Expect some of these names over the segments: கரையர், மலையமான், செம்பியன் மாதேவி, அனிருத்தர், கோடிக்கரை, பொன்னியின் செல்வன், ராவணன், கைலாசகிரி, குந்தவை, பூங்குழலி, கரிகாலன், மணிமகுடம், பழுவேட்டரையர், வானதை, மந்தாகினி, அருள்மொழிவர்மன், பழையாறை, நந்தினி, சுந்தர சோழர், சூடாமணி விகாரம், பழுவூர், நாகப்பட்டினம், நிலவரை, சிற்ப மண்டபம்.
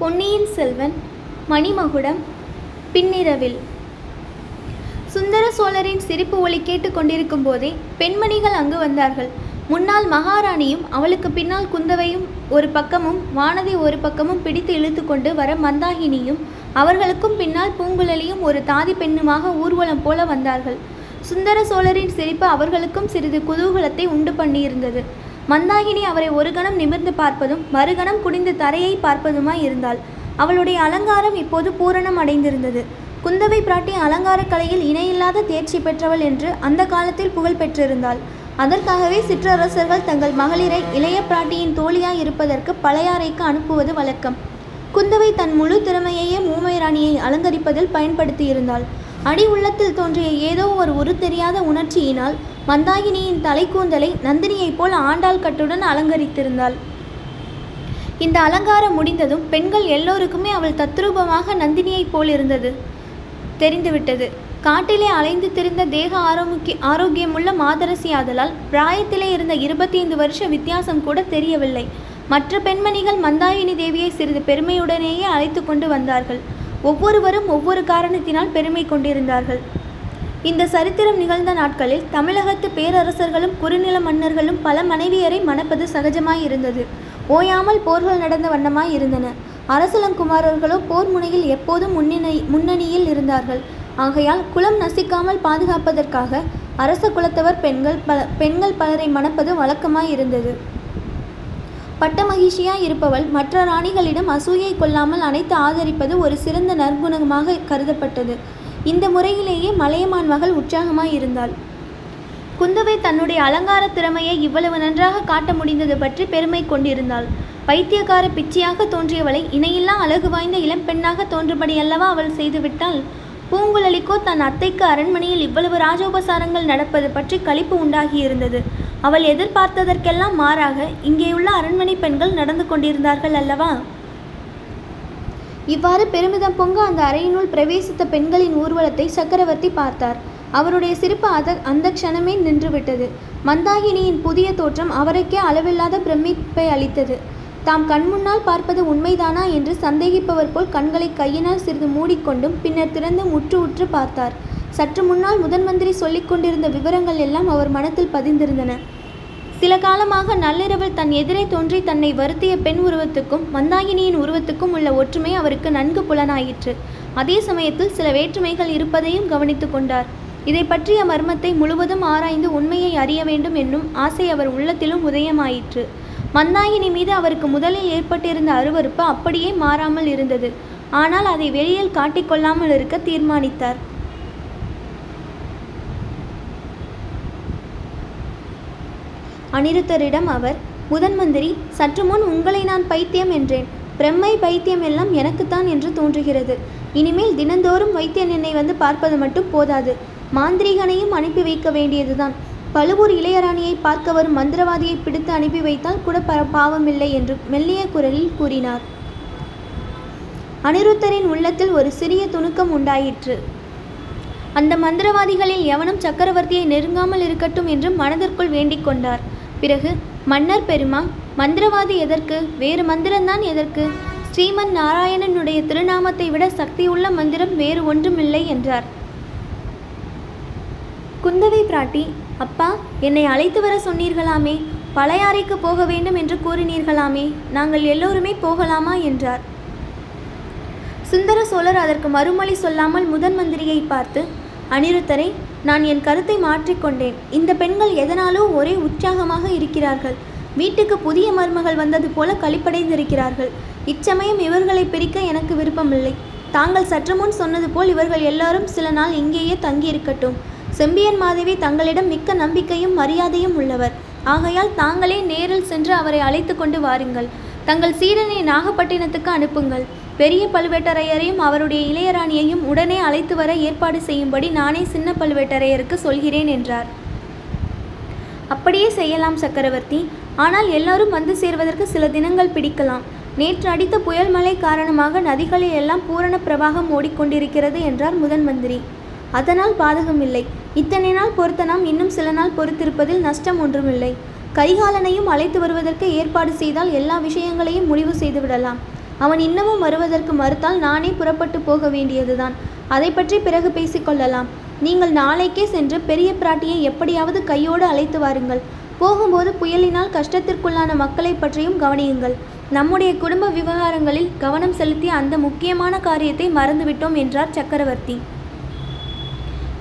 பொன்னியின் செல்வன், மணிமகுடம், பின்னிரவில். சுந்தர சோழரின் சிரிப்பு ஒலி கேட்டுக்கொண்டிருக்கும் போதே பெண்மணிகள் அங்கு வந்தார்கள். முன்னால் மகாராணியும் அவளுக்கு பின்னால் குந்தவையும் ஒரு பக்கமும் வானதை ஒரு பக்கமும் பிடித்து இழுத்து கொண்டு வர மந்தாகினியும் அவர்களுக்கும் பின்னால் பூங்குழலியும் ஒரு தாதி பெண்ணுமாக ஊர்வலம் போல வந்தார்கள். சுந்தர சோழரின் சிரிப்பு அவர்களுக்கும் சிறிது குதூகலத்தை உண்டு பண்ணியிருந்தது. மந்தாகினி அவரை ஒரு கணம் நிமிர்ந்து பார்ப்பதும் மறுகணம் குனிந்து தரையை பார்ப்பதுமாய் இருந்தாள். அவளுடைய அலங்காரம் இப்போது பூரணம் அடைந்திருந்தது. குந்தவை பிராட்டி அலங்கார கலையில் இணையில்லாத தேர்ச்சி பெற்றவள் என்று அந்த காலத்தில் புகழ் பெற்றிருந்தாள். அதற்காகவே சிற்றரசர்கள் தங்கள் மகளிரை இளைய பிராட்டியின் தோழியாய் இருப்பதற்கு பழையாறைக்கு அனுப்புவது வழக்கம். குந்தவை தன் முழு திறமையையே ஊமை ராணியை அலங்கரிப்பதில் பயன்படுத்தியிருந்தாள். அடி உள்ளத்தில் தோன்றிய ஏதோ ஒரு உருத்தெரியாத உணர்ச்சியினால் மந்தாகினியின் தலைக்கூந்தலை நந்தினியைப் போல் ஆண்டாள் கட்டுடன் அலங்கரித்திருந்தாள். இந்த அலங்காரம் முடிந்ததும் பெண்கள் எல்லோருக்குமே அவள் தத்ரூபமாக நந்தினியைப் போல் இருந்தது தெரிந்துவிட்டது. காட்டிலே அலைந்து திரிந்த தேக ஆரோக்கியமுள்ள மாதரசியாதலால் பிராயத்திலே இருந்த 25 வருஷ வித்தியாசம் கூட தெரியவில்லை. மற்ற பெண்மணிகள் மந்தாகினி தேவியை சிறிது பெருமையுடனேயே அழைத்து கொண்டு வந்தார்கள். ஒவ்வொருவரும் ஒவ்வொரு காரணத்தினால் பெருமை கொண்டிருந்தார்கள். இந்த சரித்திரம் நிகழ்ந்த நாட்களில் தமிழகத்து பேரரசர்களும் குறுநில மன்னர்களும் பல மனைவியரை மணப்பது சகஜமாயிருந்தது. ஓயாமல் போர்கள் நடந்த வண்ணமாய் இருந்தன. அரசலங்குமாரர்களோ போர் முனையில் எப்போதும் முன்னணியில் இருந்தார்கள். ஆகையால் குலம் நசிக்காமல் பாதுகாப்பதற்காக அரச குலத்தவர் பெண்கள் பலரை மணப்பது வழக்கமாயிருந்தது. பட்டமகிழ்ச்சியாய் இருப்பவள் மற்ற ராணிகளிடம் அசூயை கொள்ளாமல் அனைத்து ஆதரிப்பது ஒரு சிறந்த நற்குணமாக கருதப்பட்டது. இந்த முறையிலேயே மலையமான் மகள் உற்சாகமாயிருந்தாள். குந்தவை தன்னுடைய அலங்கார திறமையை இவ்வளவு நன்றாக காட்ட முடிந்தது பற்றி பெருமை கொண்டிருந்தாள். பைத்தியக்கார பிச்சியாக தோன்றியவளை இணையில்லா அழகு வாய்ந்த இளம்பெண்ணாக தோன்றும்படியல்லவா அவள் செய்துவிட்டாள். பூங்குழலிக்கோ தன் அத்தைக்கு அரண்மனையில் இவ்வளவு ராஜோபசாரங்கள் நடப்பது பற்றி களிப்பு உண்டாகியிருந்தது. அவள் எதிர்பார்த்ததற்கெல்லாம் மாறாக இங்கேயுள்ள அரண்மனை பெண்கள் நடந்து கொண்டிருந்தார்கள் அல்லவா. இவ்வாறு பெருமிதம் பொங்க அந்த அறையினுள் பிரவேசித்த பெண்களின் ஊர்வலத்தை சக்கரவர்த்தி பார்த்தார். அவருடைய சிரிப்பு அந்த க்ஷணமே நின்றுவிட்டது. மந்தாகினியின் புதிய தோற்றம் அவருக்கே அளவில்லாத பிரமிப்பை அளித்தது. தாம் கண்முன்னால் பார்ப்பது உண்மைதானா என்று சந்தேகிப்பவர் போல் கண்களை கையினால் சிறிது மூடிக்கொண்டும் பின்னர் திறந்து உற்று பார்த்தார். சற்று முன்னால் முதன்மந்திரி சொல்லிக் கொண்டிருந்த விவரங்கள் எல்லாம் அவர் மனத்தில் பதிந்திருந்தன. சில காலமாக நள்ளிரவில் தன் எதிரே தோன்றி தன்னை வருத்திய பெண் உருவத்துக்கும் மந்தாகினியின் உருவத்துக்கும் உள்ள ஒற்றுமை அவருக்கு நன்கு புலனாயிற்று. அதே சமயத்தில் சில வேற்றுமைகள் இருப்பதையும் கவனித்து கொண்டார். இதை பற்றிய மர்மத்தை முழுவதும் ஆராய்ந்து உண்மையை அறிய வேண்டும் என்னும் ஆசை அவர் உள்ளத்திலும் உதயமாயிற்று. மந்தாகினி மீது அவருக்கு முதலில் ஏற்பட்டிருந்த அருவருப்பு அப்படியே மாறாமல் இருந்தது. ஆனால் அதை வெளியில் காட்டிக்கொள்ளாமல் இருக்க தீர்மானித்தார். அனிருத்தரிடம் அவர், முதன்மந்திரி, சற்று முன் உங்களை நான் பைத்தியம் என்றேன். பிரம்மை பைத்தியம் எல்லாம் எனக்குத்தான் என்று தோன்றுகிறது. இனிமேல் தினந்தோறும் வைத்தியன் என்னை வந்து பார்ப்பது மட்டும் போதாது, மாந்திரிகனையும் அனுப்பி வைக்க வேண்டியதுதான். பழுவூர் இளையராணியை பார்க்க வரும் மந்திரவாதியை பிடித்து அனுப்பி வைத்தால் கூட பாவமில்லை என்று மெல்லிய குரலில் கூறினார். அனிருத்தரின் உள்ளத்தில் ஒரு சிறிய துணுக்கம் உண்டாயிற்று. அந்த மந்திரவாதிகளில் எவனும் சக்கரவர்த்தியை நெருங்காமல் இருக்கட்டும் என்று மனதிற்குள் வேண்டிக் கொண்டார். பிறகு, மன்னர் பெருமா, மந்திரவாதி எதற்கு? வேறு மந்திரம்தான் எதற்கு? ஸ்ரீமன் நாராயணனுடைய திருநாமத்தை விட சக்தியுள்ள மந்திரம் வேறு ஒன்றுமில்லை என்றார். குந்தவை பிராட்டி, அப்பா, என்னை அழைத்து வர சொன்னீர்களாமே, பழையாறைக்கு போக வேண்டும் என்று கூறினீர்களாமே, நாங்கள் எல்லோருமே போகலாமா என்றார். சுந்தர சோழர் அதற்கு மறுமொழி சொல்லாமல் முதன் மந்திரியை பார்த்து, அனிருத்தரை, நான் என் கருத்தை மாற்றிக்கொண்டேன். இந்த பெண்கள் எதனாலோ ஒரே உற்சாகமாக இருக்கிறார்கள். வீட்டுக்கு புதிய மருமகள் வந்தது போல களிப்படைந்திருக்கிறார்கள். இச்சமயம் இவர்களை பிரிக்க எனக்கு விருப்பமில்லை. தாங்கள் சற்று முன் சொன்னது போல் இவர்கள் எல்லாரும் சில நாள் இங்கேயே தங்கியிருக்கட்டும். செம்பியன் மாதேவி தங்களிடம் மிக்க நம்பிக்கையும் மரியாதையும் உள்ளவர். ஆகையால் தாங்களே நேரில் சென்று அவரை அழைத்து கொண்டு வாருங்கள். தங்கள் சீடனை நாகப்பட்டினத்துக்கு அனுப்புங்கள். பெரிய பழுவேட்டரையரையும் அவருடைய இளையராணியையும் உடனே அழைத்து வர ஏற்பாடு செய்யும்படி நானே சின்ன பழுவேட்டரையருக்கு சொல்கிறேன் என்றார். அப்படியே செய்யலாம் சக்கரவர்த்தி. ஆனால் எல்லாரும் வந்து சேர்வதற்கு சில தினங்கள் பிடிக்கலாம். நேற்று அடித்த புயல் மழை காரணமாக நதிகளில் எல்லாம் பூரண பிரவாகம் ஓடிக்கொண்டிருக்கிறது என்றார் முதன் மந்திரி. அதனால் பாதகமில்லை. இத்தனை நாள் பொறுத்த நாம் இன்னும் சில நாள் பொறுத்திருப்பதில் நஷ்டம் ஒன்றுமில்லை. கரிகாலனையும் அழைத்து வருவதற்கு ஏற்பாடு செய்தால் எல்லா விஷயங்களையும் முடிவு செய்துவிடலாம். அவன் இன்னமும் வருவதற்கு மறுத்தால் நானே புறப்பட்டு போக வேண்டியதுதான். அதை பற்றி பிறகு பேசிக்கொள்ளலாம். நீங்கள் நாளைக்கே சென்று பெரிய பிராட்டியை எப்படியாவது கையோடு அழைத்து வாருங்கள். போகும்போது புயலினால் கஷ்டத்திற்குள்ளான மக்களை பற்றியும் கவனியுங்கள். நம்முடைய குடும்ப விவகாரங்களில் கவனம் செலுத்திய அந்த முக்கியமான காரியத்தை மறந்துவிட்டோம் என்றார் சக்கரவர்த்தி.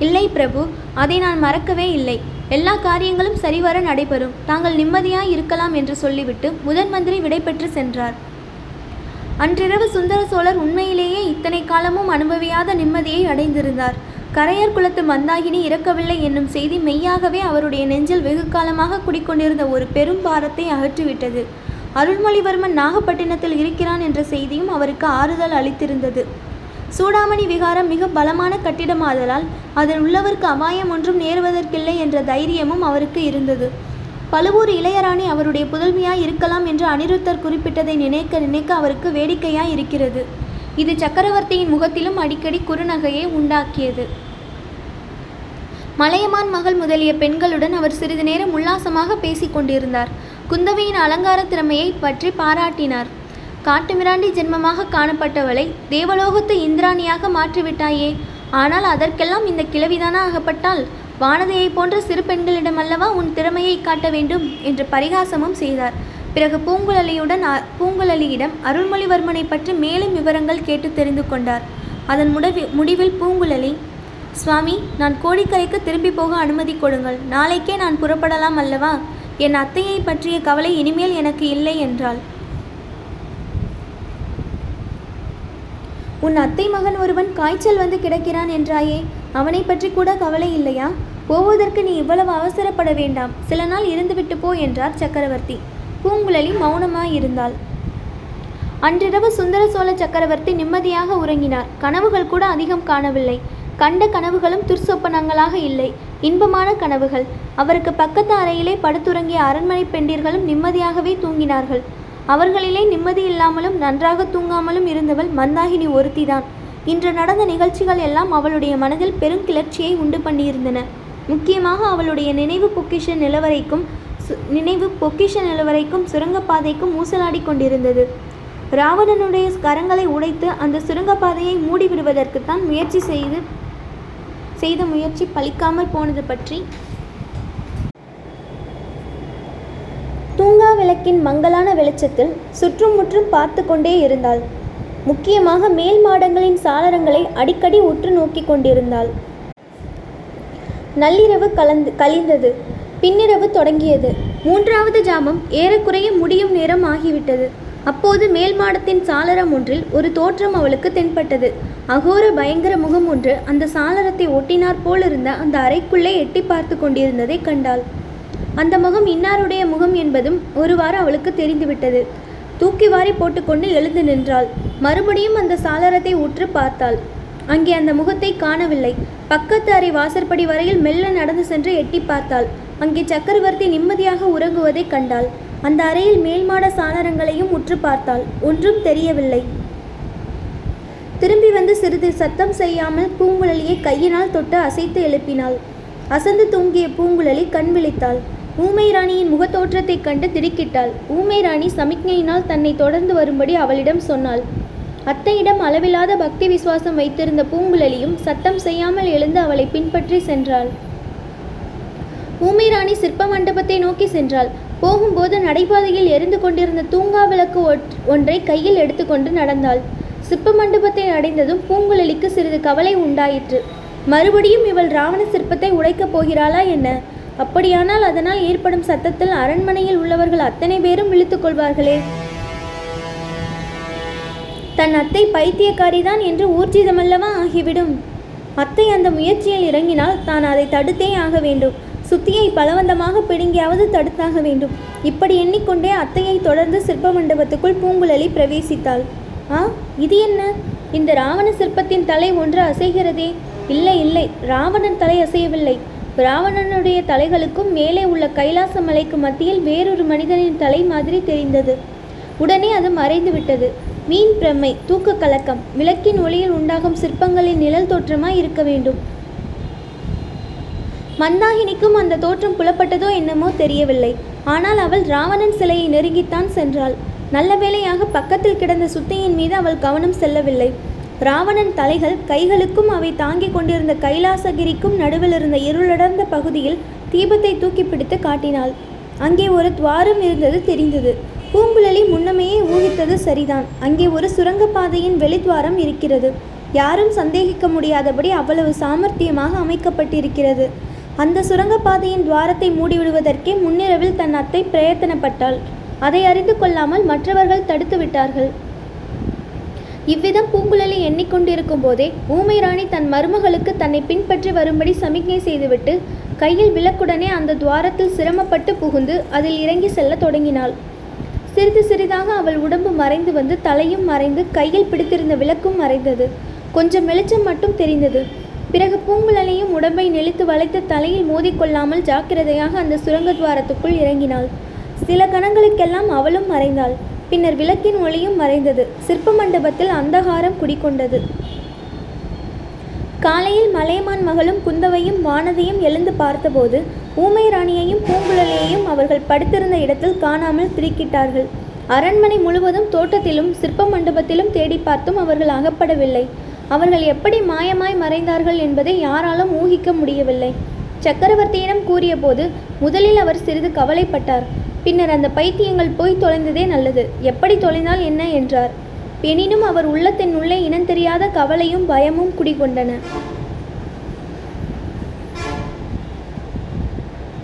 இல்லை பிரபு, அதை நான் மறக்கவே இல்லை. எல்லா காரியங்களும் சரிவர நடைபெறும். தாங்கள் நிம்மதியாய் இருக்கலாம் என்று சொல்லிவிட்டு முதன் மந்திரி விடைபெற்று சென்றார். அன்றிரவு சுந்தர சோழர் உண்மையிலேயே இத்தனை காலமும் அனுபவியாத நிம்மதியை அடைந்திருந்தார். கரையர் குலத்து மந்தாகினி இறக்கவில்லை என்னும் செய்தி மெய்யாகவே அவருடைய நெஞ்சில் வெகு காலமாக குடிக்கொண்டிருந்த ஒரு பெரும் பாரத்தை அகற்றிவிட்டது. அருள்மொழிவர்மன் நாகப்பட்டினத்தில் இருக்கிறான் என்ற செய்தியும் அவருக்கு ஆறுதல் அளித்திருந்தது. சூடாமணி விகாரம் மிக பலமான கட்டிடமாதலால் அதில் உள்ளவருக்கு அபாயம் ஒன்றும் நேருவதற்கில்லை என்ற தைரியமும் அவருக்கு இருந்தது. பழுவூர் இளையராணி அவருடைய புதல்வியாய் இருக்கலாம் என்று அனிருத்தர் குறிப்பிட்டதை நினைக்க நினைக்க அவருக்கு வேடிக்கையாய் இருக்கிறது. இது சக்கரவர்த்தியின் முகத்திலும் அடிக்கடி குறுநகையை உண்டாக்கியது. மலையமான் மகள் முதலிய பெண்களுடன் அவர் சிறிது நேரம் உல்லாசமாக பேசி கொண்டிருந்தார். குந்தவையின் அலங்கார திறமையை பற்றி பாராட்டினார். காட்டுமிராண்டி ஜென்மமாக காணப்பட்டவளை தேவலோகத்து இந்திராணியாக மாற்றிவிட்டாயே, ஆனால் அதற்கெல்லாம் இந்த கிழவிதானா அகப்பட்டால்? வானதையை போன்ற சிறு பெண்களிடமல்லவா உன் திறமையை காட்ட வேண்டும் என்று பரிகாசமும் செய்தார். பிறகு பூங்குழலியிடம் அருள்மொழிவர்மனை பற்றி மேலும் விவரங்கள் கேட்டு தெரிந்து கொண்டார். அதன் முடிவில் பூங்குழலி, சுவாமி, நான் கோடிக்கரைக்கு திரும்பி போக அனுமதி கொடுங்கள். நாளைக்கே நான் புறப்படலாம் அல்லவா? என் அத்தையை பற்றிய கவலை இனிமேல் எனக்கு இல்லை என்றாள். உன் அத்தை மகன் ஒருவன் காய்ச்சல் வந்து கிடக்கிறான் என்றாயே, அவனை பற்றி கூட கவலை இல்லையா? போவதற்கு நீ இவ்வளவு அவசரப்பட வேண்டாம். சில நாள் இருந்துவிட்டு போ என்றார் சக்கரவர்த்தி. பூங்குழலி மௌனமாயிருந்தாள். அன்றிரவு சுந்தர சோழ சக்கரவர்த்தி நிம்மதியாக உறங்கினார். கனவுகள் கூட அதிகம் காணவில்லை. கண்ட கனவுகளும் துர்சொப்பனங்களாக இல்லை, இன்பமான கனவுகள். அவருக்கு பக்கத்து அறையிலே படுத்துறங்கிய அரண்மனை பெண்டிர்களும் நிம்மதியாகவே தூங்கினார்கள். அவர்களிலே நிம்மதி இல்லாமலும் நன்றாக தூங்காமலும் இருந்தவள் மந்தாகினி ஒருத்திதான். இன்று நடந்த நிகழ்ச்சிகள் எல்லாம் அவளுடைய மனதில் பெரும் கிளர்ச்சியை உண்டு பண்ணியிருந்தன. முக்கியமாக அவளுடைய நினைவு பொக்கிஷ நிலவரைக்கும் சுரங்கப்பாதைக்கும் ஊசலாடி கொண்டிருந்தது. ராவணனுடைய கரங்களை உடைத்து அந்த சுரங்கப்பாதையை மூடிவிடுவதற்குத்தான் முயற்சி பலிக்காமல் போனது பற்றி தூங்கா விளக்கின் மங்கலான வெளிச்சத்தில் சுற்றும் முற்றும் பார்த்து கொண்டே இருந்தாள். முக்கியமாக மேல் மாடங்களின் சாளரங்களை அடிக்கடி உற்று நோக்கி கொண்டிருந்தாள். நள்ளிரவு கழிந்தது. பின்னிரவு தொடங்கியது. மூன்றாவது ஜாமம் ஏறக்குறைய முடியும் நேரம் ஆகிவிட்டது. அப்போது மேல் மாடத்தின் சாளரம் ஒன்றில் ஒரு தோற்றம் அவளுக்கு தென்பட்டது. அகோர பயங்கர முகம் ஒன்று அந்த சாளரத்தை ஒட்டினாற் போலிருந்த அந்த அறைக்குள்ளே எட்டி பார்த்து கொண்டிருந்ததை கண்டாள். அந்த முகம் இன்னாருடைய முகம் என்பதும் ஒருவாறு அவளுக்கு தெரிந்துவிட்டது. தூக்கி வாரி போட்டுக்கொண்டு எழுந்து நின்றாள். மறுபடியும் அந்த சாளரத்தை உற்று பார்த்தாள். அங்கே அந்த முகத்தை காணவில்லை. பக்கத்து அறை வாசற்படி வரையில் மெல்ல நடந்து சென்று எட்டி பார்த்தாள். அங்கே சக்கரவர்த்தி நிம்மதியாக உறங்குவதை கண்டாள். அந்த அறையில் மேல்மாட சாளரங்களையும் உற்று பார்த்தாள். ஒன்றும் தெரியவில்லை. திரும்பி வந்து சிறிது சத்தம் செய்யாமல் பூங்குழலியை கையினால் தொட்டு அசைத்து எழுப்பினாள். அசந்து தூங்கிய பூங்குழலி கண் விழித்தாள். ஊமை ராணியின் முகத்தோற்றத்தை கண்டு திடுக்கிட்டாள். ஊமை ராணி சமிக்ஞையினால் தன்னை தொடர்ந்து வரும்படி அவளிடம் சொன்னாள். அத்தையிடம் அளவில்லாத பக்தி விசுவாசம் வைத்திருந்த பூங்குழலியும் சத்தம் செய்யாமல் எழுந்து அவளை பின்பற்றி சென்றாள். ஊமை ராணி சிற்ப மண்டபத்தை நோக்கி சென்றாள். போகும்போது நடைபாதையில் எரிந்து கொண்டிருந்த தூங்கா விளக்கு ஒன்றை கையில் எடுத்துக்கொண்டு நடந்தாள். சிற்ப மண்டபத்தை அடைந்ததும் பூங்குழலிக்கு சிறிது கவலை உண்டாயிற்று. மறுபடியும் இவள் ராவண சிற்பத்தை உடைக்கப் போகிறாளா என்ன? அப்படியானால் அதனால் ஏற்படும் சத்தத்தில் அரண்மனையில் உள்ளவர்கள் அத்தனை பேரும் விழித்துக் கொள்வார்களே. தன் அத்தை பைத்தியக்காரிதான் என்று ஊர்ஜிதமல்லவா ஆகிவிடும். அத்தை அந்த முயற்சியில் இறங்கினால் தான் அதை தடுத்தே ஆக வேண்டும். சுத்தியை பலவந்தமாக பிடுங்கியாவது தடுத்தாக வேண்டும். இப்படி எண்ணிக்கொண்டே அத்தையை தொடர்ந்து சிற்ப மண்டபத்துக்குள் பூங்குழலி பிரவேசித்தாள். ஆ, இது என்ன? இந்த ராவண சிற்பத்தின் தலை ஒன்று அசைகிறதே. இல்லை இல்லை, ராவணன் தலை அசையவில்லை. ராவணனுடைய தலைகளுக்கும் மேலே உள்ள கைலாச மலைக்கு மத்தியில் வேறொரு மனிதனின் தலை மாதிரி தெரிந்தது. உடனே அது மறைந்து விட்டது. மீன் பிரமை, தூக்க கலக்கம், விளக்கின் ஒளியில் உண்டாகும் சிற்பங்களின் நிழல் தோற்றமாய் இருக்க வேண்டும். மந்தாகினிக்கும் அந்த தோற்றம் புலப்பட்டதோ என்னமோ தெரியவில்லை. ஆனால் அவள் ராவணன் சிலையை நெருங்கித்தான் சென்றாள். நல்ல வேளையாக பக்கத்தில் கிடந்த சுத்தியின் மீது அவள் கவனம் செல்லவில்லை. ராவணன் தலைகள் கைகளுக்கும் அவை தாங்கிக் கொண்டிருந்த கைலாசகிரிக்கும் நடுவில் இருந்த இருளடர்ந்த பகுதியில் தீபத்தை தூக்கி பிடித்து காட்டினாள். அங்கே ஒரு துவாரம் இருந்தது தெரிந்தது. பூங்குழலி முன்னமேயே ஊகித்தது சரிதான். அங்கே ஒரு சுரங்கப்பாதையின் வெளித்வாரம் இருக்கிறது. யாரும் சந்தேகிக்க முடியாதபடி அவ்வளவு சாமர்த்தியமாக அமைக்கப்பட்டிருக்கிறது. அந்த சுரங்கப்பாதையின் துவாரத்தை மூடிவிடுவதற்கே முன்னிரவில் தன் அத்தை பிரயத்தனப்பட்டாள். அதை அறிந்து கொள்ளாமல் மற்றவர்கள் தடுத்து விட்டார்கள். இவ்விதம் பூங்குழலி எண்ணிக்கொண்டிருக்கும் போதே ஊமை ராணி தன் மருமகளுக்கு தன்னை பின்பற்றி வரும்படி சமிக்ஞை செய்துவிட்டு கையில் விளக்குடனே அந்த துவாரத்தில் சிரமப்பட்டு புகுந்து அதில் இறங்கி செல்ல தொடங்கினாள். சிறிது சிறிதாக அவள் உடம்பு மறைந்து வந்து தலையும் மறைந்து கையில் பிடித்திருந்த விளக்கும் மறைந்தது. கொஞ்சம் வெளிச்சம் மட்டும் தெரிந்தது. பிறகு பூங்குழலியும் உடம்பை நெளித்து வளைத்து தலையில் மோதிக்கொள்ளாமல் ஜாக்கிரதையாக அந்த சுரங்க துவாரத்துக்குள் இறங்கினாள். சில கணங்களுக்கெல்லாம் அவளும் மறைந்தாள். பின்னர் விளக்கின் ஒளியும் மறைந்தது. சிற்ப மண்டபத்தில் அந்தகாரம் குடிகொண்டது. காலையில் மலையமான் மகளும் குந்தவையும் வானதையும் எழுந்து பார்த்தபோது ஊமை ராணியையும் பூங்குழலியையும் அவர்கள் படுத்திருந்த இடத்தில் காணாமல் திடுக்கிட்டார்கள். அரண்மனை முழுவதும் தோட்டத்திலும் சிற்ப மண்டபத்திலும் தேடி பார்த்தும் அவர்கள் அகப்படவில்லை. அவர்கள் எப்படி மாயமாய் மறைந்தார்கள் என்பதை யாராலும் ஊகிக்க முடியவில்லை. சக்கரவர்த்தியிடம் கூறிய போது முதலில் அவர் சிறிது கவலைப்பட்டார். பின்னர் அந்த பைத்தியங்கள் போய் தொலைந்ததே நல்லது, எப்படி தொலைந்தால் என்ன என்றார். எனினும் அவர் உள்ளத்தின் உள்ளே இனந்தெரியாத கவலையும் பயமும் குடிகொண்டன.